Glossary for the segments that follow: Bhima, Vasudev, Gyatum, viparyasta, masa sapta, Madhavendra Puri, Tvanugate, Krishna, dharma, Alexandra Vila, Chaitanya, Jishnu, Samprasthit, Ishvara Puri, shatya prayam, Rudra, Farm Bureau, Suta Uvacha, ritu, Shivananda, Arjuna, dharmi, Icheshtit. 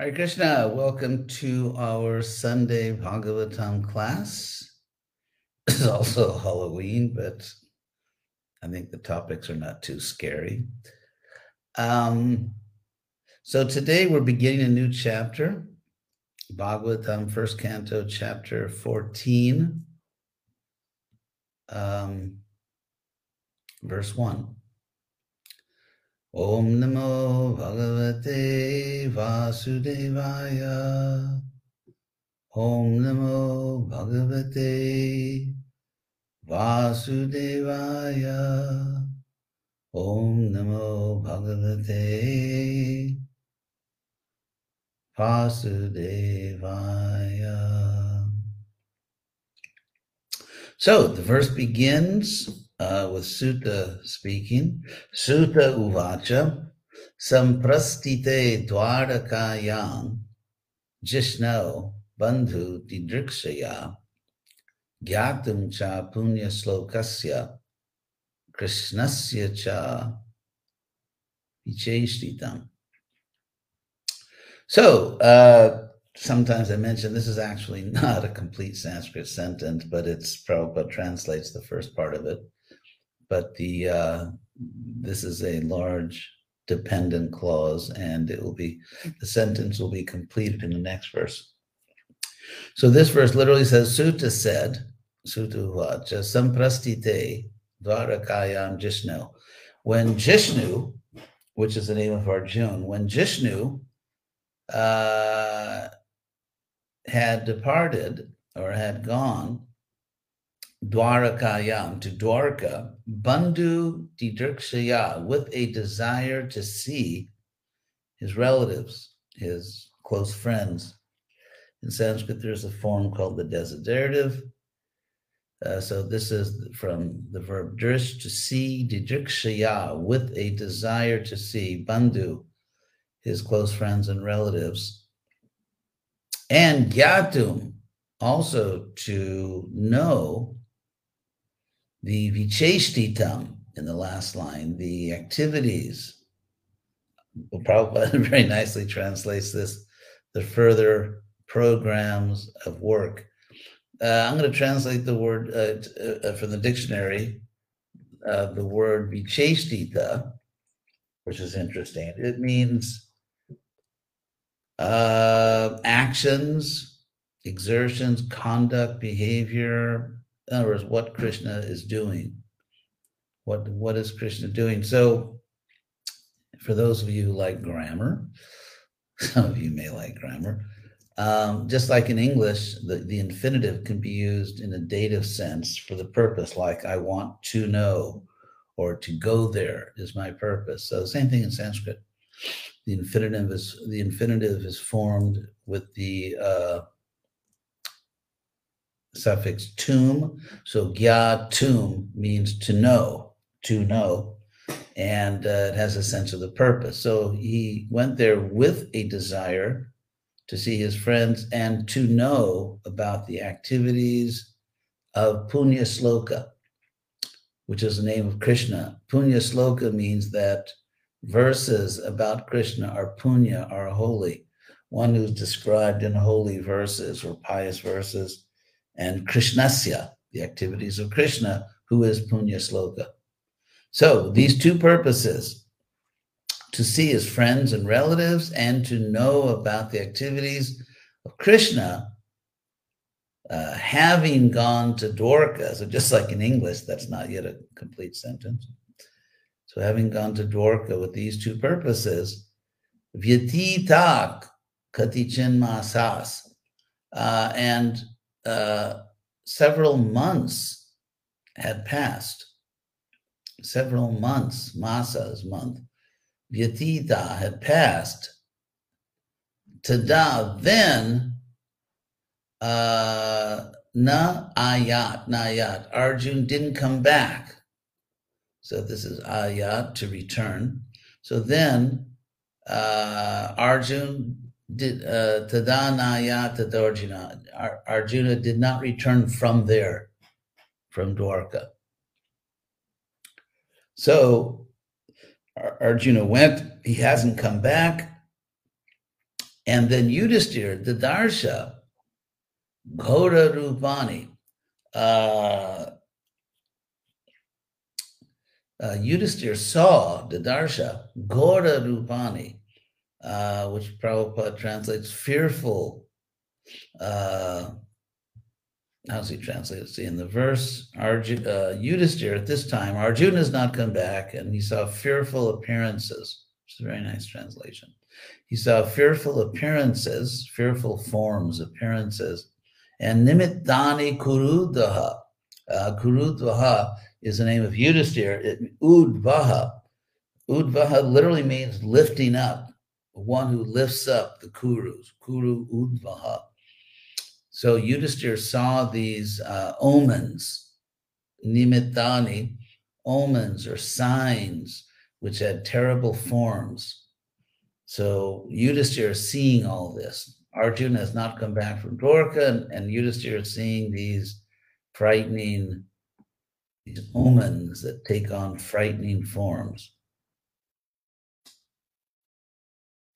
Hare Krishna, welcome to our Sunday Bhagavatam class. It's also Halloween, but I think the topics are not too scary. So today we're beginning a new chapter, Bhagavatam, first canto, chapter 14, verse 1. Om Namo Bhagavate Vasudevaya. Om Namo Bhagavate Vasudevaya. Om Namo Bhagavate Vasudevaya. So the verse begins with Suta speaking. Suta Uvacha, Samprasthite Dwarakayam, Jishnu, Bandhu, Didrikshaya, Gyatum cha Punya Slokasya, Krishnasya cha Icheshtitam. So, sometimes I mention this is actually not a complete Sanskrit sentence, but it's Prabhupada translates the first part of it. But the this is a large dependent clause, and it will be the sentence will be completed in the next verse. So this verse literally says, Suta said, Suta Uvacha, Samprasthite Dwarakayam Jishnu. When Jishnu, which is the name of Arjuna, when Jishnu had departed or had gone, Dwarakayam, to Dwarka, Bandhu Didrikshaya, with a desire to see his relatives, his close friends. In Sanskrit, there's a form called the desiderative. So this is from the verb drish, to see, Didrikshaya, with a desire to see, Bandhu, his close friends and relatives. And Gyatum, also to know, the vichesthita, in the last line, the activities. Prabhupada very nicely translates this, the further programs of work. I'm going to translate the word from the dictionary, the word vichesthita, which is interesting. It means actions, exertions, conduct, behavior. In other words, what Krishna is doing. What is Krishna doing? So, for those of you who like grammar, some of you may like grammar, just like in English, the infinitive can be used in a dative sense for the purpose, like I want to know, or to go there is my purpose. So, same thing in Sanskrit. The infinitive is formed with the suffix tum, so gya tum means to know, and it has a sense of the purpose. So he went there with a desire to see his friends and to know about the activities of Punya Sloka, which is the name of Krishna. Punya Sloka means that verses about Krishna are punya, are holy. One who's described in holy verses or pious verses, and Krishnasya, the activities of Krishna, who is Punya Sloka. So these two purposes, to see his friends and relatives and to know about the activities of Krishna, having gone to Dwarka. So just like in English, that's not yet a complete sentence. So having gone to Dwarka with these two purposes, vyatitak katichin masas, and several months had passed. Several months, masa is month, vyatita had passed. Tada, then, na ayat, Arjuna didn't come back. So this is ayat, to return. So then, Arjuna did Tadanaya Tadarjuna. Arjuna did not return from there, from Dwarka. So Arjuna went, he hasn't come back, And then Yudhisthira, Dadarsha, Gora Rupani. Yudhisthira saw Dadarsha, Gora Rupani, which Prabhupada translates fearful. How does he translate it? See, in the verse, Yudhisthira at this time, Arjuna has not come back, and he saw fearful appearances, which is a very nice translation. He saw fearful appearances, fearful forms, appearances, and nimiddani kurudvaha. Kurudvaha is the name of Yudhisthira. Udvaha. Udvaha literally means lifting up, one who lifts up the kurus, kuru udvaha. So Yudhisthira saw these omens, nimittani, omens or signs, which had terrible forms. So Yudhisthira is seeing all this. Arjuna has not come back from Dwarka, and Yudhisthira is seeing these frightening, these omens that take on frightening forms.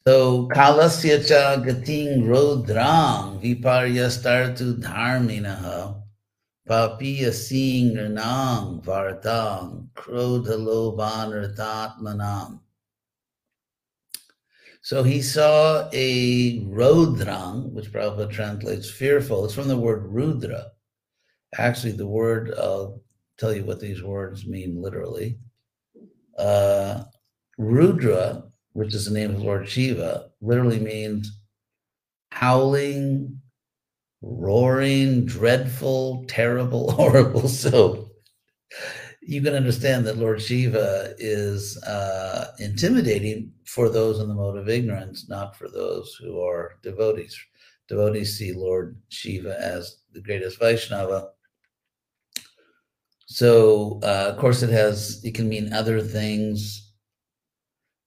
So kalasya cha gating rodrang viparya startu dharminaha papiya seeing rinang vartam krodhaloban ritatmanam. So he saw a rodrang, which Prabhupada translates fearful. It's from the word Rudra. Actually, the word, I'll tell you what these words mean literally. Rudra, which is the name of Lord Shiva, literally means howling, roaring, dreadful, terrible, horrible. So you can understand that Lord Shiva is intimidating for those in the mode of ignorance, not for those who are devotees. Devotees see Lord Shiva as the greatest Vaishnava. So, of course, it can mean other things.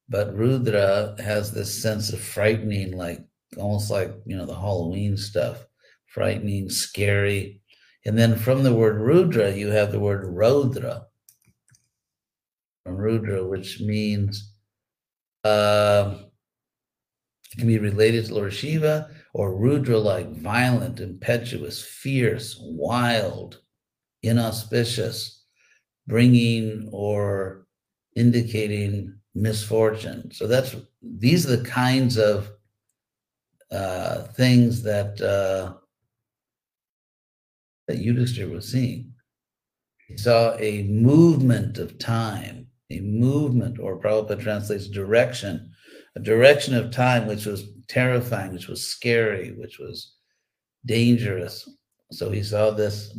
But Rudra has this sense of frightening, like almost like, you know, the Halloween stuff, frightening, scary. And then from the word Rudra, you have the word Rodra, from Rudra, which means it can be related to Lord Shiva, or Rudra, like violent, impetuous, fierce, wild, inauspicious, bringing or indicating misfortune. So these are the kinds of things that that Yudhisthira was seeing. He saw a movement of time, a movement, or Prabhupada translates direction, a direction of time which was terrifying, which was scary, which was dangerous. So he saw this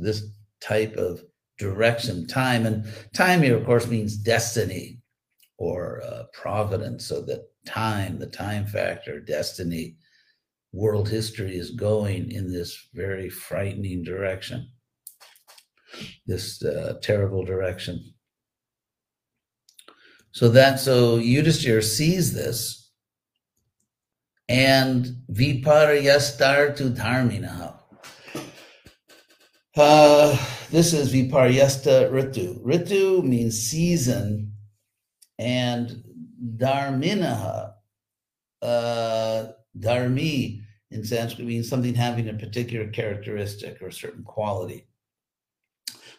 type of direction, time, and time here, of course, means destiny, or providence. So that time, the time factor, destiny, world history is going in this very frightening direction, this terrible direction. So Yudhisthira sees this, and viparyastartu dharminaha. This is viparyasta ritu. Ritu means season, and dharminaha, dharmi in Sanskrit means something having a particular characteristic or a certain quality.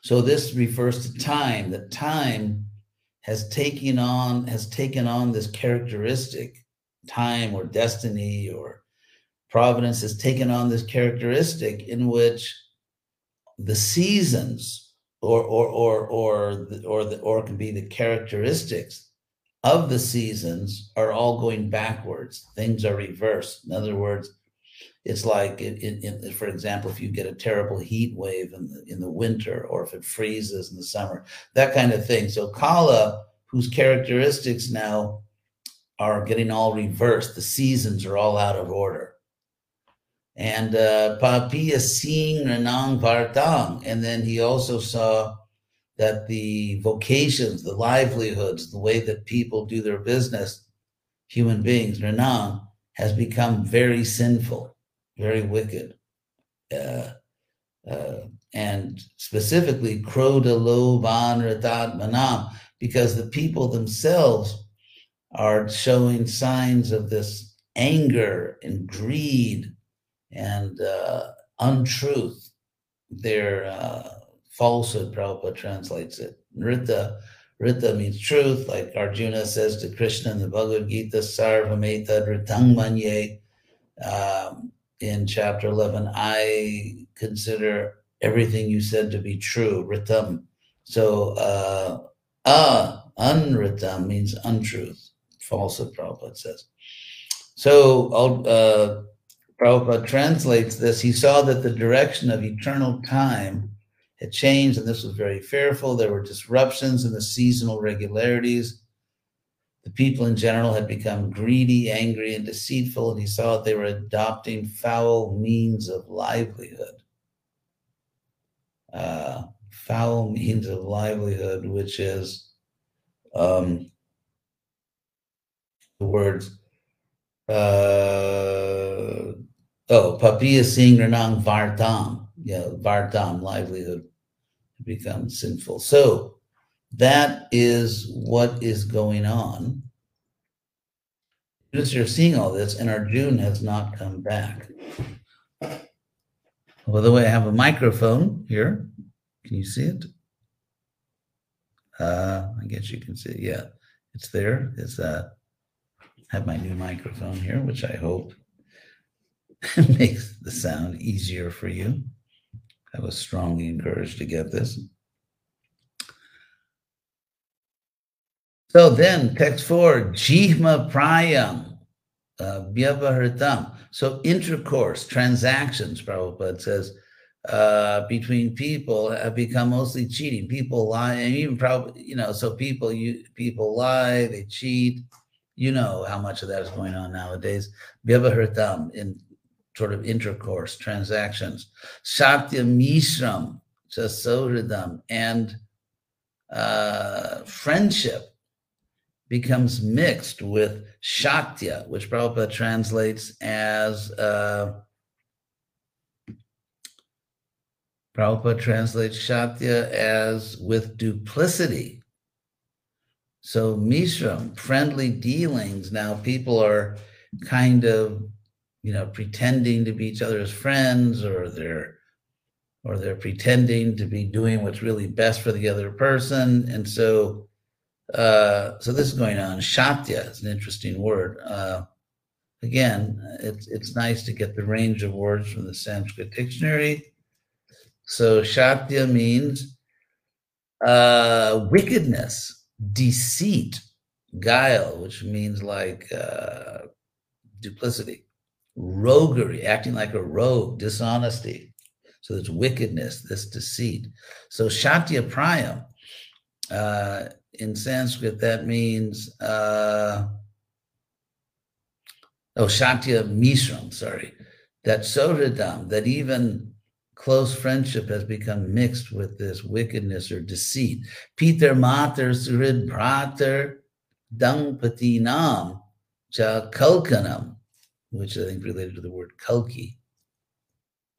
So this refers to time, that time has taken on this characteristic. Time or destiny or providence has taken on this characteristic in which the seasons or can be the characteristics of the seasons are all going backwards. Things are reversed. In other words, it's like, for example, if you get a terrible heat wave in the winter, or if it freezes in the summer, that kind of thing. So Kala, whose characteristics now are getting all reversed, the seasons are all out of order. And Papiya seeing Renang Vartang. And then he also saw that the vocations, the livelihoods, the way that people do their business, human beings, Renang, has become very sinful, very wicked. And specifically, Krodaloban Ratat Manam, because the people themselves are showing signs of this anger and greed and untruth, their falsehood, Prabhupada translates it. Rita means truth, like Arjuna says to Krishna in the Bhagavad Gita, sarvameta ritaṁ manye. In chapter 11, I consider everything you said to be true, ritaṁ. So, unritaṁ means untruth, falsehood, Prabhupada says. So, Prabhupada translates this. He saw that the direction of eternal time had changed, and this was very fearful. There were disruptions in the seasonal regularities. The people in general had become greedy, angry, and deceitful, and he saw that they were adopting foul means of livelihood. Foul means of livelihood, which is the words papiya singranang vartam. Yeah, vartam, livelihood, becomes sinful. So that is what is going on. You're seeing all this, and Arjuna has not come back. By the way, I have a microphone here. Can you see it? I guess you can see it. Yeah, it's there. I have my new microphone here, which I hope makes the sound easier for you. I was strongly encouraged to get this. So then, text 4, jihma prayam, vyavahritam. So intercourse, transactions, Prabhupada says, between people have become mostly cheating. People lie, and even probably, so people lie, they cheat. You know how much of that is going on nowadays. Vyavahritam, in sort of intercourse, transactions. Shatya Mishram, Chasoridam, and friendship becomes mixed with Shatya, which Prabhupada translates as with duplicity. So Mishram, friendly dealings. Now people are kind of, pretending to be each other's friends, or they're pretending to be doing what's really best for the other person. And so so this is going on. Shatya is an interesting word. Again, it's nice to get the range of words from the Sanskrit dictionary. So Shatya means wickedness, deceit, guile, which means like duplicity, roguery, acting like a rogue, dishonesty. So it's wickedness, this deceit. So Shatya Prayam, in Sanskrit, that means, Shatya Mishram, sorry, that Sodadam, that even close friendship has become mixed with this wickedness or deceit. Peter Mater Surid Prater Dangpatinam Cha Kalkanam, which I think related to the word Kalki,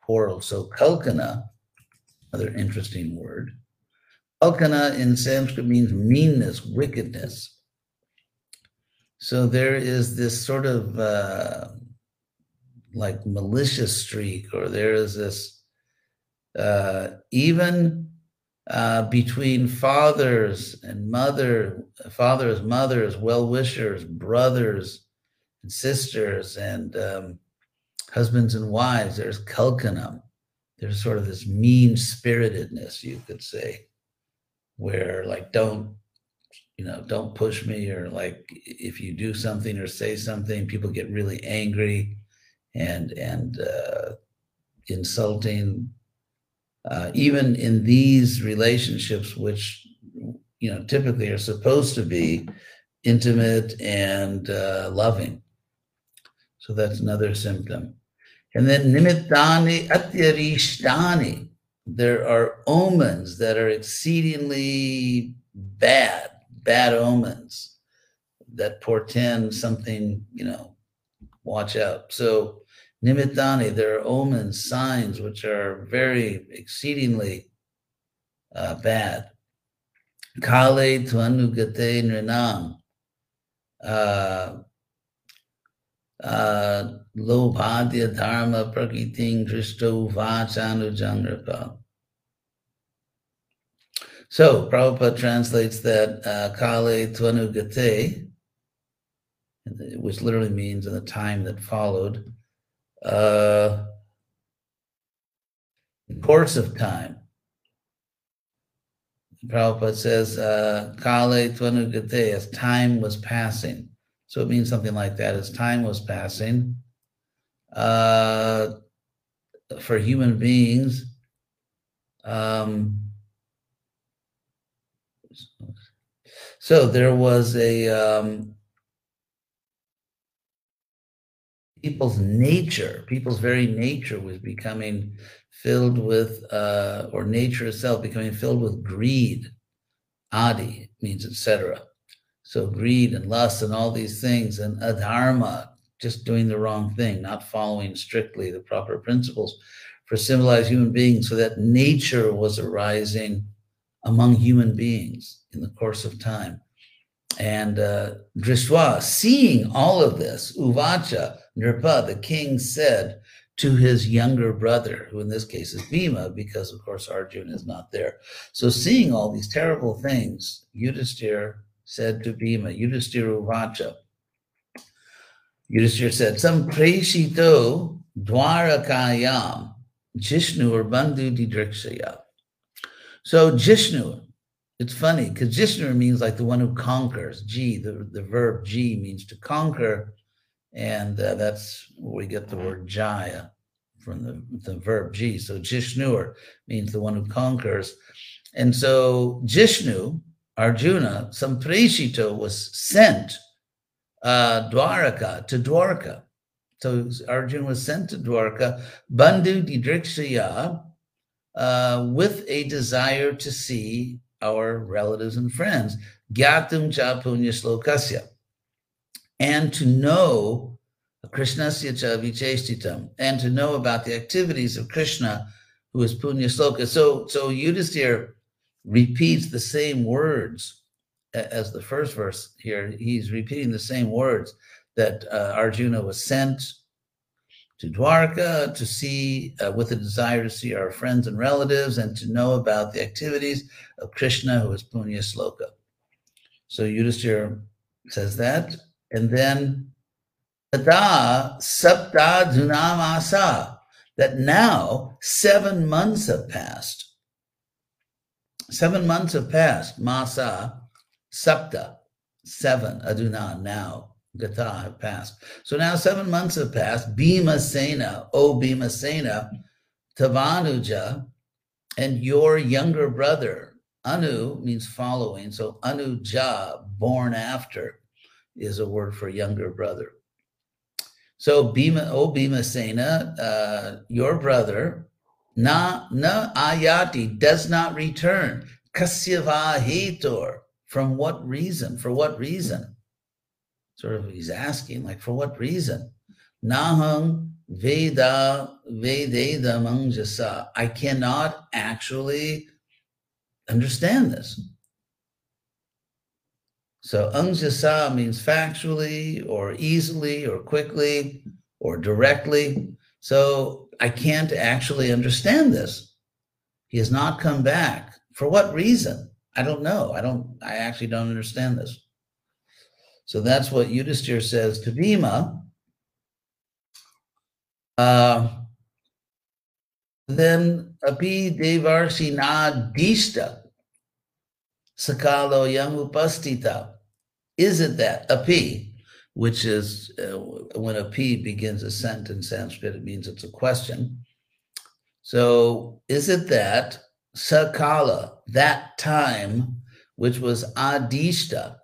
plural. So Kalkana, another interesting word. Kalkana in Sanskrit means meanness, wickedness. So there is this sort of like malicious streak, or there is this even between fathers and mothers, well-wishers, brothers and sisters, and husbands and wives, there's kalkanam. There's sort of this mean-spiritedness, you could say, where like don't push me, or like if you do something or say something, people get really angry and insulting. Even in these relationships, which typically are supposed to be intimate and loving, so that's another symptom. And then nimiddani atyarishtani. There are omens that are exceedingly bad omens that portend something, watch out. So nimiddani, there are omens, signs, which are very exceedingly bad. Kale Tvanugate nrinam. lobhadya dharma prakiting Krishna uvacha anujangrapa. So Prabhupada translates that kale tvanugate, which literally means in the time that followed, course of time. Prabhupada says, kale tvanugate, as time was passing. So it means something like that, as time was passing. For human beings, so there was a, people's very nature was becoming filled with, or nature itself becoming filled with greed. Adi means etc. So greed and lust and all these things, and adharma, just doing the wrong thing, not following strictly the proper principles for civilized human beings, so that nature was arising among human beings in the course of time. And Drishtva, seeing all of this, Uvacha, Nrpa, the king said to his younger brother, who in this case is Bhima, because of course Arjuna is not there. So seeing all these terrible things, Yudhisthira said to Bhima, Yudhisthira Uvacha. Yudhisthira said, Samprasthito Dwarakayam Jishnu or Bandhu Didrikshaya. So Jishnu, it's funny because Jishnu means like the one who conquers. G, the verb G means to conquer, and that's where we get the word jaya from the verb G. So Jishnu means the one who conquers. And so Jishnu, Arjuna, Samprasthito, was sent Dwaraka, to Dwaraka. So Arjuna was sent to Dwaraka, Bandhu Didrikshaya, with a desire to see our relatives and friends, Gyatum cha punya slokasya, and to know Krishnasya cha vicheshtitam, and to know about the activities of Krishna, who is punya sloka. So Yudhisthira repeats the same words as the first verse here. He's repeating the same words that Arjuna was sent to Dwaraka to see, with a desire to see our friends and relatives and to know about the activities of Krishna, who is Punya Sloka. So Yudhisthira says that. And then, Tada Sapta Dhunamasa, that now 7 months have passed. 7 months have passed. Masa, Sapta, seven, Aduna, now. Gata have passed. So now 7 months have passed. Bhima Sena, O Bhima Sena, Tavanuja, and your younger brother, Anu means following. So Anuja, born after, is a word for younger brother. So Bhima, O Bhima Sena, your brother, na ayati, does not return. Kasyava hetor, from what reason? For what reason? Sort of, he's asking, like, for what reason? Nahang veda vededa mangjasa. I cannot actually understand this. So, angjasa means factually, or easily, or quickly, or directly. So, I can't actually understand this. He has not come back. For what reason? I don't know. I actually don't understand this. So that's what Yudhisthira says to Bhima. Then api devarshi na dishta sakalo yam upastita. Is it that api, which is when api begins a sentence in Sanskrit, it means it's a question. So is it that sakala, that time, which was adishta,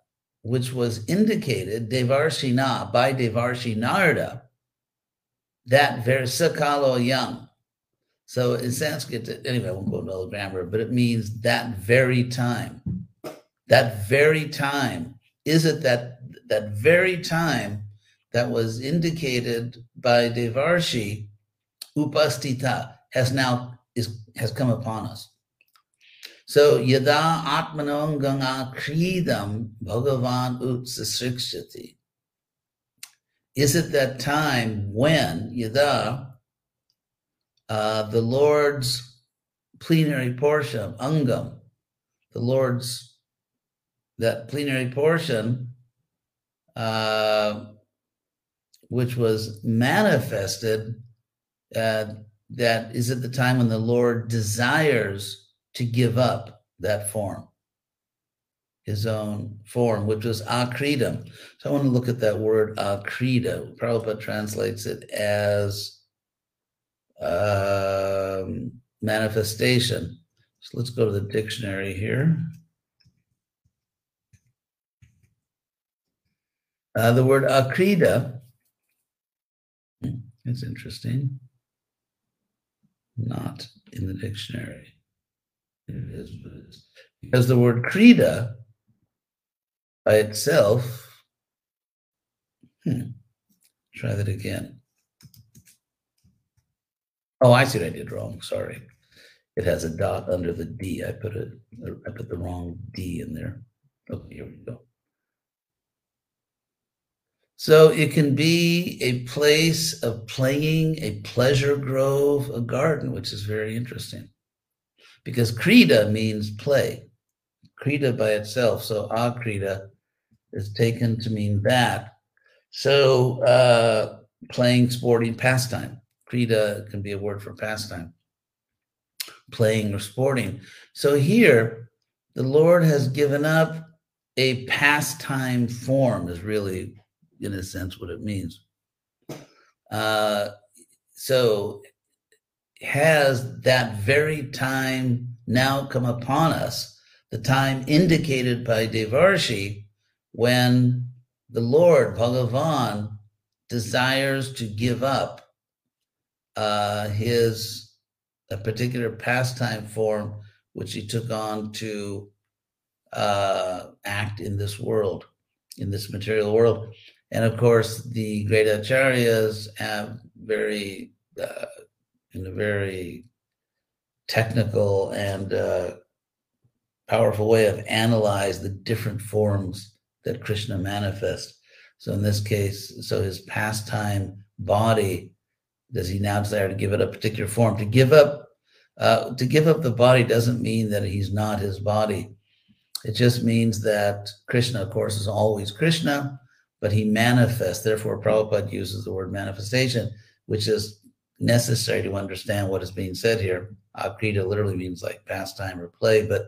which was indicated, Devarshina, by Devarshinarda, that versakalo yam. So in Sanskrit, anyway, I won't go into all the grammar, but it means that very time. That very time. Is it that very time that was indicated by Devarshi, upastita, has come upon us. So, yada atmanon ganga kridam bhagavan utsasrikshati. is at that time when, yada, the Lord's plenary portion, angam, the Lord's, that plenary portion, which was manifested, that is at the time when the Lord desires to give up that form, his own form, which was akritam. So I want to look at that word akrita. Prabhupada translates it as manifestation. So let's go to the dictionary here. The word akrita, it's interesting, not in the dictionary. It is, but it is. Because the word krita by itself, try that again. Oh, I see what I did wrong, sorry. It has a dot under the D. I put the wrong D in there. Okay, here we go. So it can be a place of playing, a pleasure grove, a garden, which is very interesting. Because krita means play. Krita by itself, so akrita is taken to mean that. So playing, sporting, pastime. Krita can be a word for pastime. Playing or sporting. So here, the Lord has given up a pastime form is really, in a sense, what it means. So has that very time now come upon us, the time indicated by Devarshi when the Lord, Bhagavan, desires to give up his a particular pastime form which he took on to act in this world, in this material world. And of course, the great acharyas have very, in a very technical and powerful way, have analyzed the different forms that Krishna manifests. So in this case, so his pastime body, does he now desire to give it a particular form? To give up the body doesn't mean that he's not his body. It just means that Krishna, of course, is always Krishna, but he manifests. Therefore, Prabhupada uses the word manifestation, which is necessary to understand what is being said here. Akrita literally means like pastime or play, but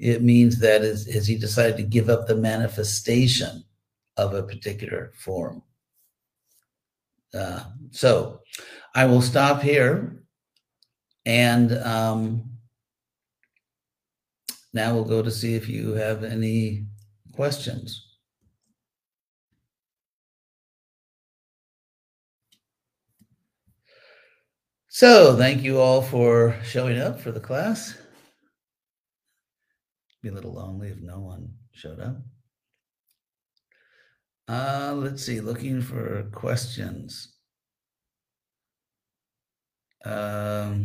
it means that is he decided to give up the manifestation of a particular form. So I will stop here, and now we'll go to see if you have any questions. So thank you all for showing up for the class. It'd be a little lonely if no one showed up. Let's see, looking for questions. So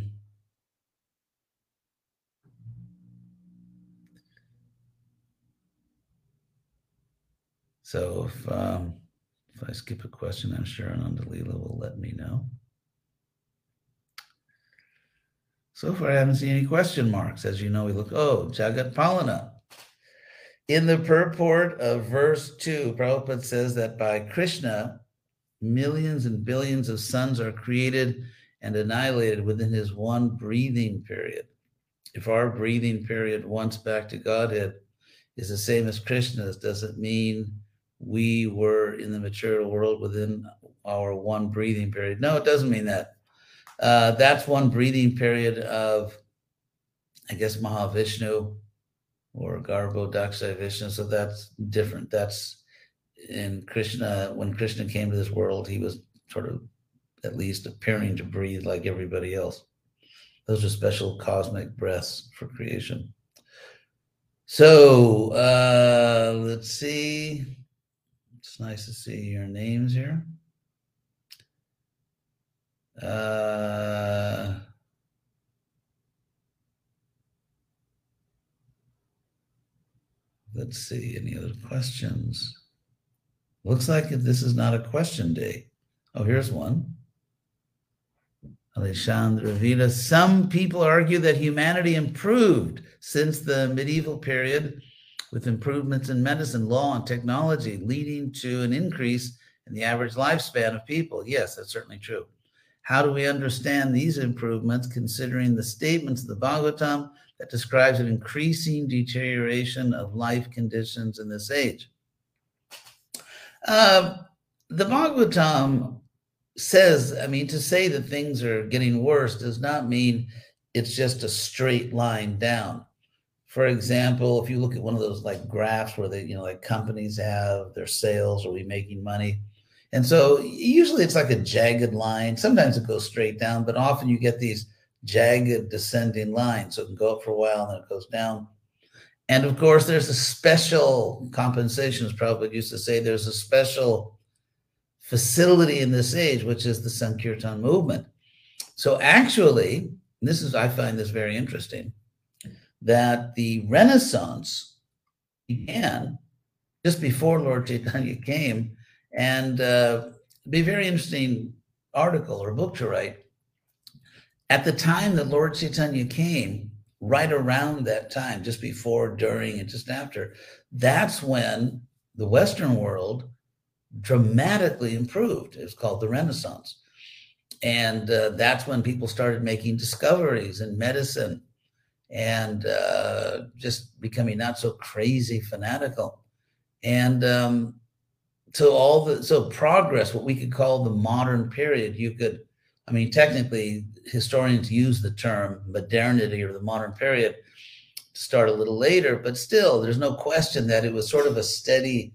if I skip a question, I'm sure Ananda Leela will let me know. So far, I haven't seen any question marks. As you know, we look, oh, Jagat Palana. In the purport of verse 2, Prabhupada says that by Krishna, millions and billions of suns are created and annihilated within his one breathing period. If our breathing period once back to Godhead is the same as Krishna's, does it mean we were in the material world within our one breathing period? No, it doesn't mean that. That's one breathing period of, I guess, Mahavishnu or Garbhodakshaya Vishnu. So that's different. That's in Krishna. When Krishna came to this world, he was sort of at least appearing to breathe like everybody else. Those are special cosmic breaths for creation. So let's see. It's nice to see your names here. Let's see, any other questions? Looks like this is not a question day. Oh, here's one. Alexandra Vila. Some people argue that humanity improved since the medieval period with improvements in medicine, law, and technology, leading to an increase in the average lifespan of people. Yes, that's certainly true. How do we understand these improvements considering the statements of the Bhagavatam that describes an increasing deterioration of life conditions in this age? The Bhagavatam says, I mean, to say that things are getting worse does not mean it's just a straight line down. For example, if you look at one of those like graphs where they, like companies have their sales, are we making money? And so usually it's like a jagged line. Sometimes it goes straight down, but often you get these jagged descending lines. So it can go up for a while and then it goes down. And of course, there's a special compensation, as Prabhupada used to say, there's a special facility in this age, which is the Sankirtan movement. So actually, this is, I find this very interesting, that the Renaissance began just before Lord Chaitanya came, and it'd be a very interesting article or book to write. At the time that Lord Chaitanya came, right around that time, just before, during, and just after, that's when the Western world dramatically improved. It's called the Renaissance. And that's when people started making discoveries in medicine and just becoming not so crazy fanatical. And so progress, what we could call the modern period, you could, I mean, technically historians use the term modernity or the modern period to start a little later, but still there's no question that it was sort of a steady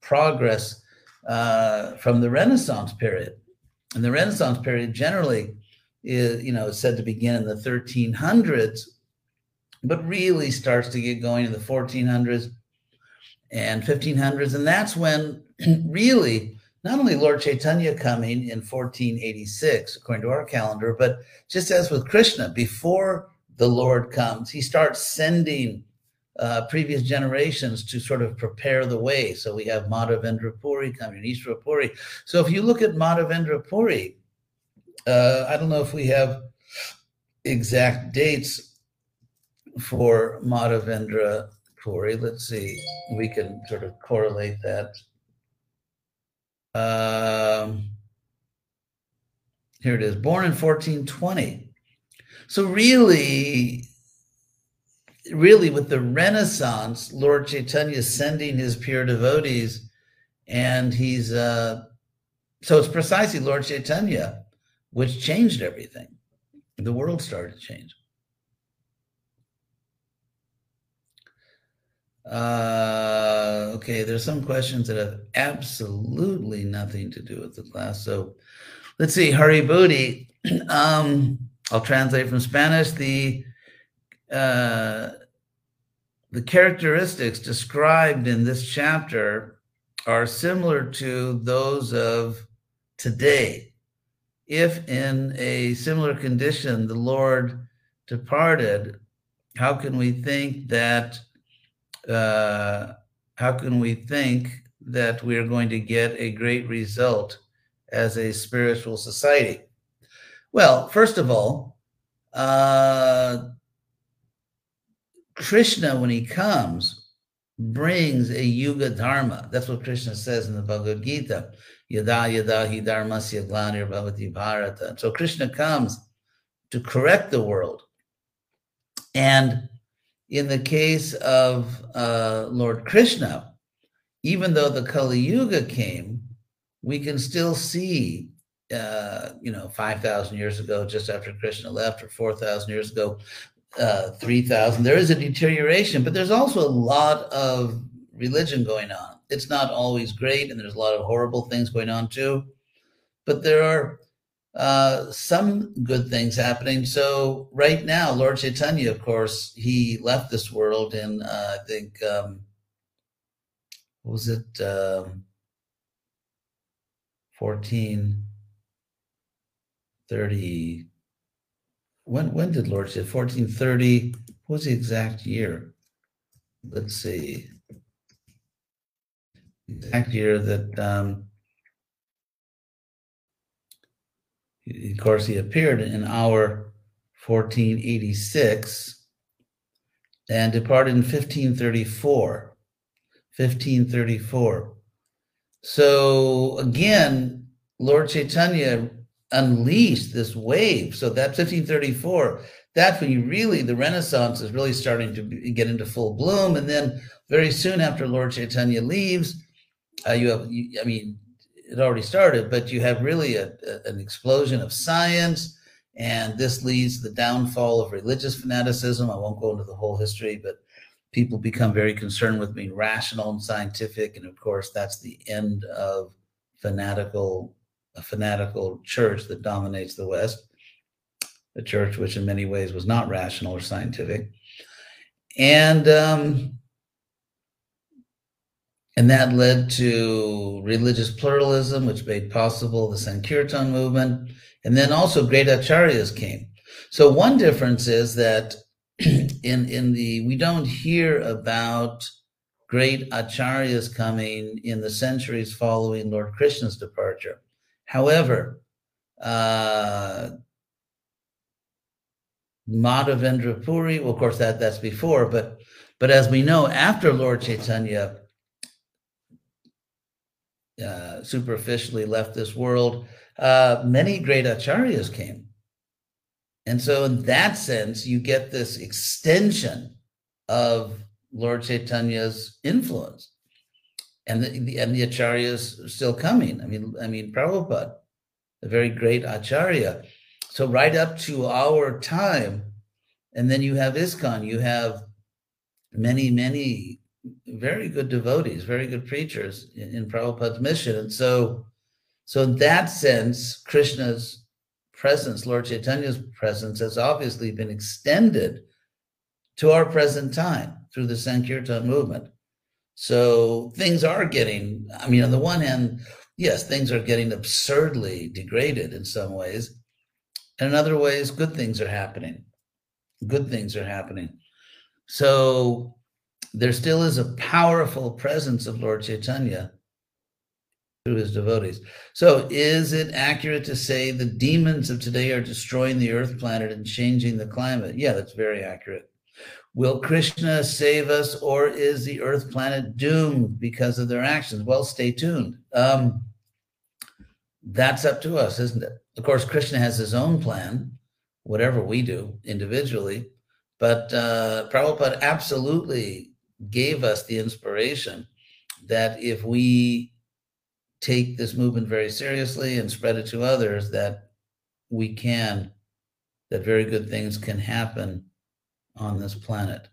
progress from the Renaissance period. And the Renaissance period generally is, is said to begin in the 1300s, but really starts to get going in the 1400s and 1500s. And that's when really, not only Lord Chaitanya coming in 1486, according to our calendar, but just as with Krishna, before the Lord comes, he starts sending previous generations to sort of prepare the way. So we have Madhavendra Puri coming, Ishvara Puri. So if you look at Madhavendra Puri, I don't know if we have exact dates for Madhavendra Puri. Let's see, we can sort of correlate that. Here it is, born in 1420. So really with the Renaissance, Lord Chaitanya is sending his pure devotees, and he's, so it's precisely Lord Chaitanya which changed everything. The world started to change. Okay, there's some questions that have absolutely nothing to do with the class. So let's see, Haribodi. I'll translate from Spanish. The characteristics described in this chapter are similar to those of today. If in a similar condition the Lord departed, how can we think that we are going to get a great result as a spiritual society? Well, first of all, Krishna, when he comes, brings a yuga dharma. That's what Krishna says in the Bhagavad Gita. Yada yada hi dharmasya glanir bhavati bharata. So Krishna comes to correct the world. And in the case of Lord Krishna, even though the Kali Yuga came, we can still see, 5,000 years ago, just after Krishna left, or 4,000 years ago, 3,000, there is a deterioration, but there's also a lot of religion going on. It's not always great, and there's a lot of horrible things going on too, but there are some good things happening. So right now, Lord Chaitanya, of course, he left this world in, I think, what was it? 1430. When did Lord Chaitanya? 1430. What was the exact year? Let's see. exact here that, of course, he appeared in hour 1486 and departed in 1534. 1534. So again, Lord Chaitanya unleashed this wave. So that 1534, that's when you really, the Renaissance is really starting to get into full bloom. And then very soon after Lord Chaitanya leaves, it already started, but you have really an explosion of science, and this leads to the downfall of religious fanaticism. I won't go into the whole history, but people become very concerned with being rational and scientific, and of course, that's the end of a fanatical church that dominates the West, a church which in many ways was not rational or scientific. And that led to religious pluralism, which made possible the Sankirtan movement. And then also great acharyas came. So one difference is that we don't hear about great acharyas coming in the centuries following Lord Krishna's departure. However, Madhavendra Puri, well, of course, that's before, but as we know, after Lord Chaitanya superficially left this world, many great acharyas came. And so in that sense, you get this extension of Lord Chaitanya's influence, and the acharyas are still coming. I mean, Prabhupada, a very great acharya. So right up to our time, and then you have ISKCON, you have many, many very good devotees, very good preachers in Prabhupada's mission. And so in that sense, Krishna's presence, Lord Chaitanya's presence, has obviously been extended to our present time through the Sankirtan movement. So things are getting, on the one hand, yes, things are getting absurdly degraded in some ways. And in other ways, good things are happening. Good things are happening. So there still is a powerful presence of Lord Chaitanya through his devotees. So is it accurate to say the demons of today are destroying the earth planet and changing the climate? Yeah, that's very accurate. Will Krishna save us, or is the earth planet doomed because of their actions? Well, stay tuned. That's up to us, isn't it? Of course, Krishna has his own plan, whatever we do individually, but Prabhupada absolutely gave us the inspiration that if we take this movement very seriously and spread it to others, that very good things can happen on this planet.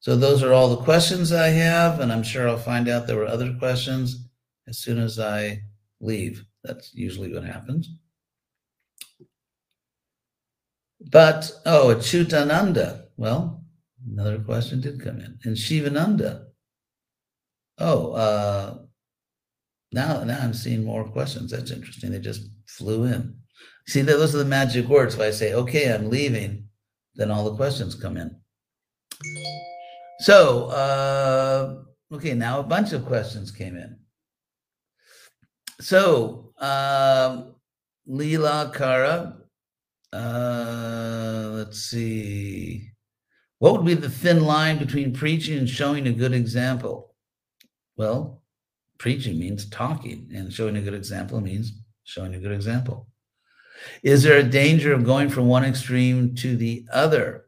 So those are all the questions I have, and I'm sure I'll find out there were other questions as soon as I leave. That's usually what happens. But, Achyutananda. Well, another question did come in. And Shivananda. Now I'm seeing more questions. That's interesting. They just flew in. See, those are the magic words. If I say, okay, I'm leaving, then all the questions come in. So, now a bunch of questions came in. So, Leela Kara, let's see. What would be the thin line between preaching and showing a good example? Well, preaching means talking, and showing a good example means showing a good example. Is there a danger of going from one extreme to the other?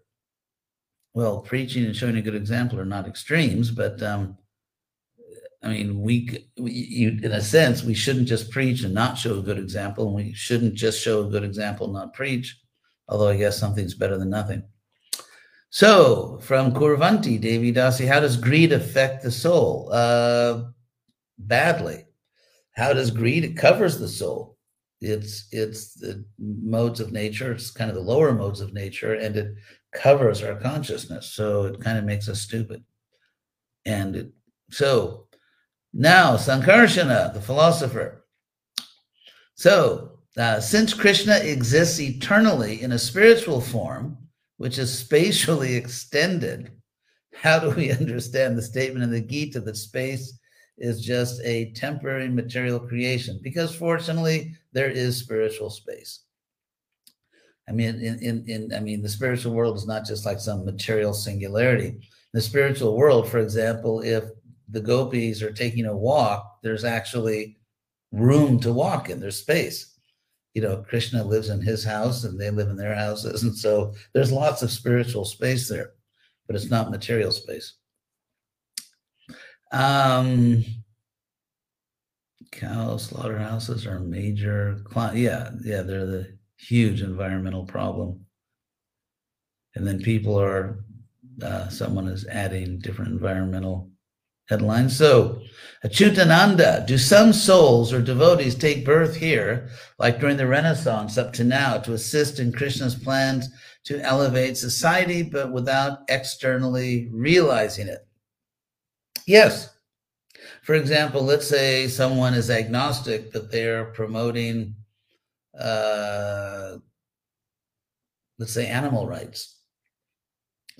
Well, preaching and showing a good example are not extremes, but in a sense, we shouldn't just preach and not show a good example, and we shouldn't just show a good example and not preach, although I guess something's better than nothing. So, from Kurvanti, Devi Dasi, how does greed affect the soul? Badly. How does greed? It covers the soul. It's the modes of nature, it's kind of the lower modes of nature, and it covers our consciousness, so it kind of makes us stupid. Now, Sankarshana, the philosopher. So, since Krishna exists eternally in a spiritual form, which is spatially extended, how do we understand the statement in the Gita that space is just a temporary material creation, because fortunately there is spiritual space. I mean, the spiritual world is not just like some material singularity. The spiritual world, for example, if the gopis are taking a walk, there's actually room to walk in, there's space. You know, Krishna lives in his house and they live in their houses. And so there's lots of spiritual space there, but it's not material space. Cow slaughterhouses are major. Yeah, they're the huge environmental problem. And then people are, someone is adding different environmental headlines. So, Achyutananda, do some souls or devotees take birth here, like during the Renaissance up to now, to assist in Krishna's plans to elevate society, but without externally realizing it? Yes. For example, let's say someone is agnostic, but they're promoting, let's say, animal rights.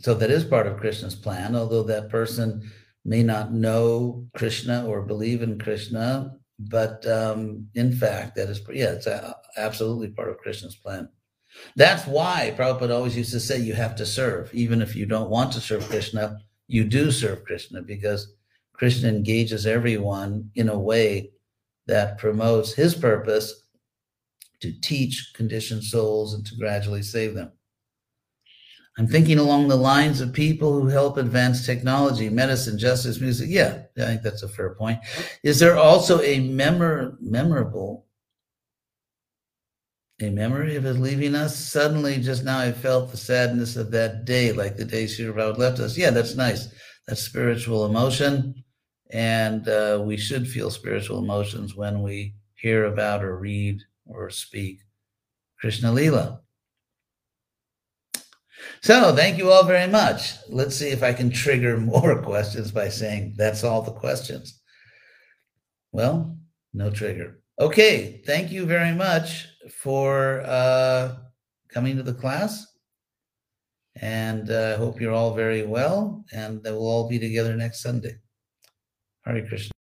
So that is part of Krishna's plan, although that person may not know Krishna or believe in Krishna, but in fact, that is, yeah, it's absolutely part of Krishna's plan. That's why Prabhupada always used to say you have to serve. Even if you don't want to serve Krishna, you do serve Krishna, because Krishna engages everyone in a way that promotes his purpose to teach conditioned souls and to gradually save them. I'm thinking along the lines of people who help advance technology, medicine, justice, music. Yeah, I think that's a fair point. Is there also a memory of his leaving us? Suddenly, just now, I felt the sadness of that day, like the day Sri Prabhupada left us. Yeah, that's nice. That's spiritual emotion. And we should feel spiritual emotions when we hear about or read or speak Krishna Leela. So thank you all very much. Let's see if I can trigger more questions by saying that's all the questions. Well, no trigger. Okay, thank you very much for coming to the class. And I hope you're all very well, and that we'll all be together next Sunday. Hare Krishna.